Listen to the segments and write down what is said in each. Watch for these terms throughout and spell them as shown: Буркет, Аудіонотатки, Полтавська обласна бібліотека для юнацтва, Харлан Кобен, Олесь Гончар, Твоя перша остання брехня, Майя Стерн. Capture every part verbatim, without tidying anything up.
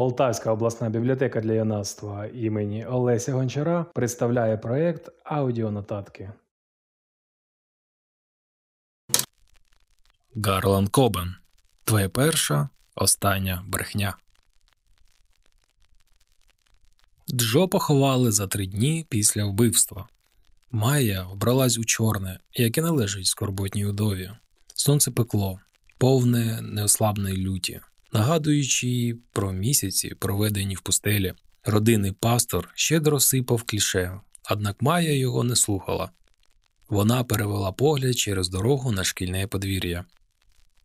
Полтавська обласна бібліотека для юнацтва імені Олеся Гончара представляє проєкт «Аудіонотатки». Харлан Кобен. Твоя перша остання брехня. Джо поховали за три дні після вбивства. Майя вбралась у чорне, яке належить скорботній удові. Сонце пекло, повне неослабної люті, нагадуючи про місяці, проведені в пустелі. Родинний пастор щедро сипав кліше, однак Майя його не слухала. Вона перевела погляд через дорогу на шкільне подвір'я.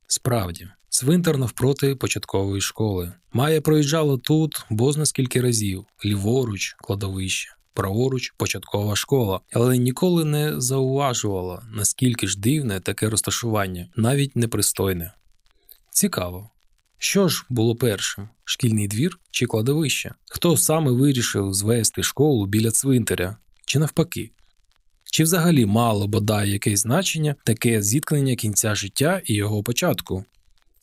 Справді, цвинтар навпроти початкової школи. Майя проїжджала тут бозна скільки разів, ліворуч – кладовище, праворуч – початкова школа, але ніколи не зауважувала, наскільки ж дивне таке розташування, навіть непристойне. Цікаво. Що ж було першим – шкільний двір чи кладовище? Хто саме вирішив звести школу біля цвинтаря? Чи навпаки? Чи взагалі мало, бодай, якесь значення таке зіткнення кінця життя і його початку?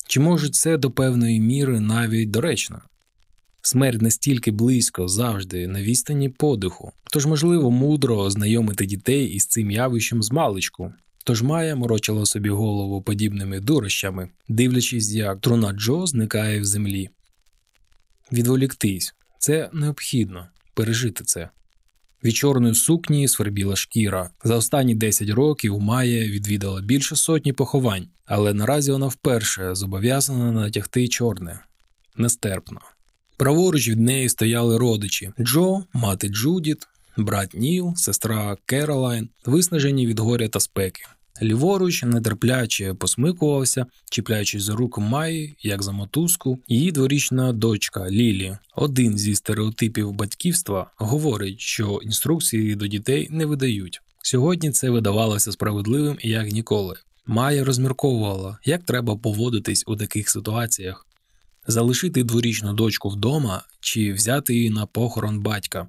Чи може це до певної міри навіть доречно? Смерть настільки близько, завжди на відстані подиху, тож можливо мудро ознайомити дітей із цим явищем змалечку. Тож Майя морочила собі голову подібними дурощами, дивлячись, як труна Джо зникає в землі. Відволіктись. Це необхідно. Пережити це. Від чорної сукні свербіла шкіра. За останні десять років Майя відвідала більше сотні поховань, але наразі вона вперше зобов'язана натягти чорне. Нестерпно. Праворуч від неї стояли родичі. Джо, мати Джудіт, брат Ніл, сестра Керолайн, виснажені від горя та спеки. Ліворуч нетерпляче посмикувався, чіпляючись за руку Майї, як за мотузку, її дворічна дочка Лілі. Один зі стереотипів батьківства говорить, що інструкції до дітей не видають. Сьогодні це видавалося справедливим, як ніколи. Майя розмірковувала, як треба поводитись у таких ситуаціях. Залишити дворічну дочку вдома чи взяти її на похорон батька.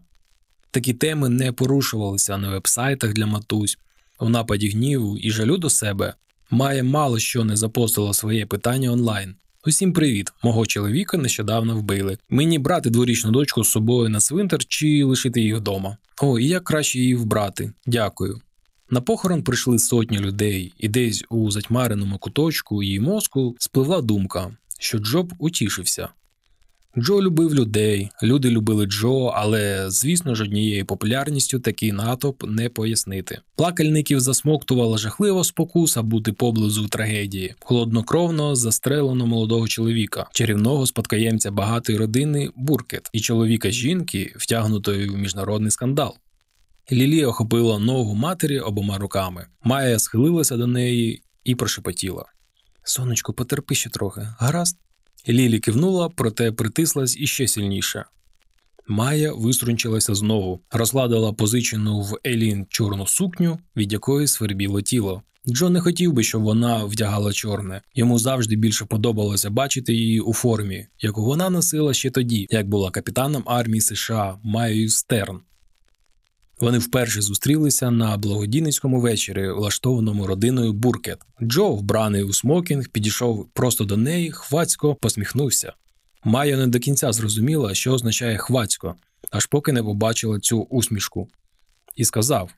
Такі теми не порушувалися на вебсайтах для матусь. У нападі гніву і жалю до себе Майя мало що не запостила своє питання онлайн. «Усім привіт, мого чоловіка нещодавно вбили. Мені брати дворічну дочку з собою на цвинтар чи лишити її вдома? О, і як краще її вбрати? Дякую». На похорон прийшли сотні людей, і десь у затьмареному куточку її мозку спливла думка, що Джо б утішився. Джо любив людей, люди любили Джо, але, звісно ж, однією популярністю такий натовп не пояснити. Плакальників засмоктувала жахлива спокуса бути поблизу трагедії, холоднокровно застрелено молодого чоловіка, чарівного спадкоємця багатої родини Буркет і чоловіка жінки, втягнутої в міжнародний скандал. Лілі охопила ногу матері обома руками. Майя схилилася до неї і прошепотіла. «Сонечко, потерпи ще трохи, гаразд?» Лілі кивнула, проте притислась іще сильніше. Майя виструнчилася знову, розладила позичену в Елін чорну сукню, від якої свербіло тіло. Джо не хотів би, щоб вона вдягала чорне. Йому завжди більше подобалося бачити її у формі, яку вона носила ще тоді, як була капітаном армії США Майєю Стерн. Вони вперше зустрілися на благодійницькому вечорі, влаштованому родиною Буркет. Джо, вбраний у смокінг, підійшов просто до неї, хвацько посміхнувся. Майя не до кінця зрозуміла, що означає «хвацько», аж поки не побачила цю усмішку. І сказав: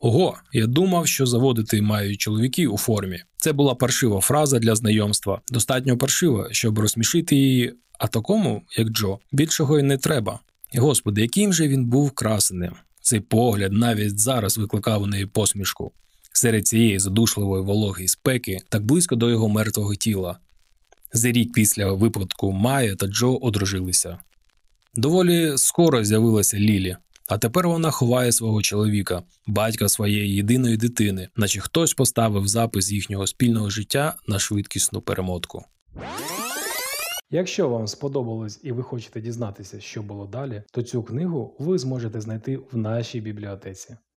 «Ого, я думав, що заводити мають чоловіки у формі». Це була паршива фраза для знайомства, достатньо паршива, щоб розсмішити її, а такому, як Джо, більшого й не треба. Господи, яким же він був красеним. Цей погляд навіть зараз викликав у неї посмішку. Серед цієї задушливої вологи і спеки, так близько до його мертвого тіла. За рік після випадку Майя та Джо одружилися. Доволі скоро з'явилася Лілі. А тепер вона ховає свого чоловіка, батька своєї єдиної дитини, наче хтось поставив запис їхнього спільного життя на швидкісну перемотку. Якщо вам сподобалось і ви хочете дізнатися, що було далі, то цю книгу ви зможете знайти в нашій бібліотеці.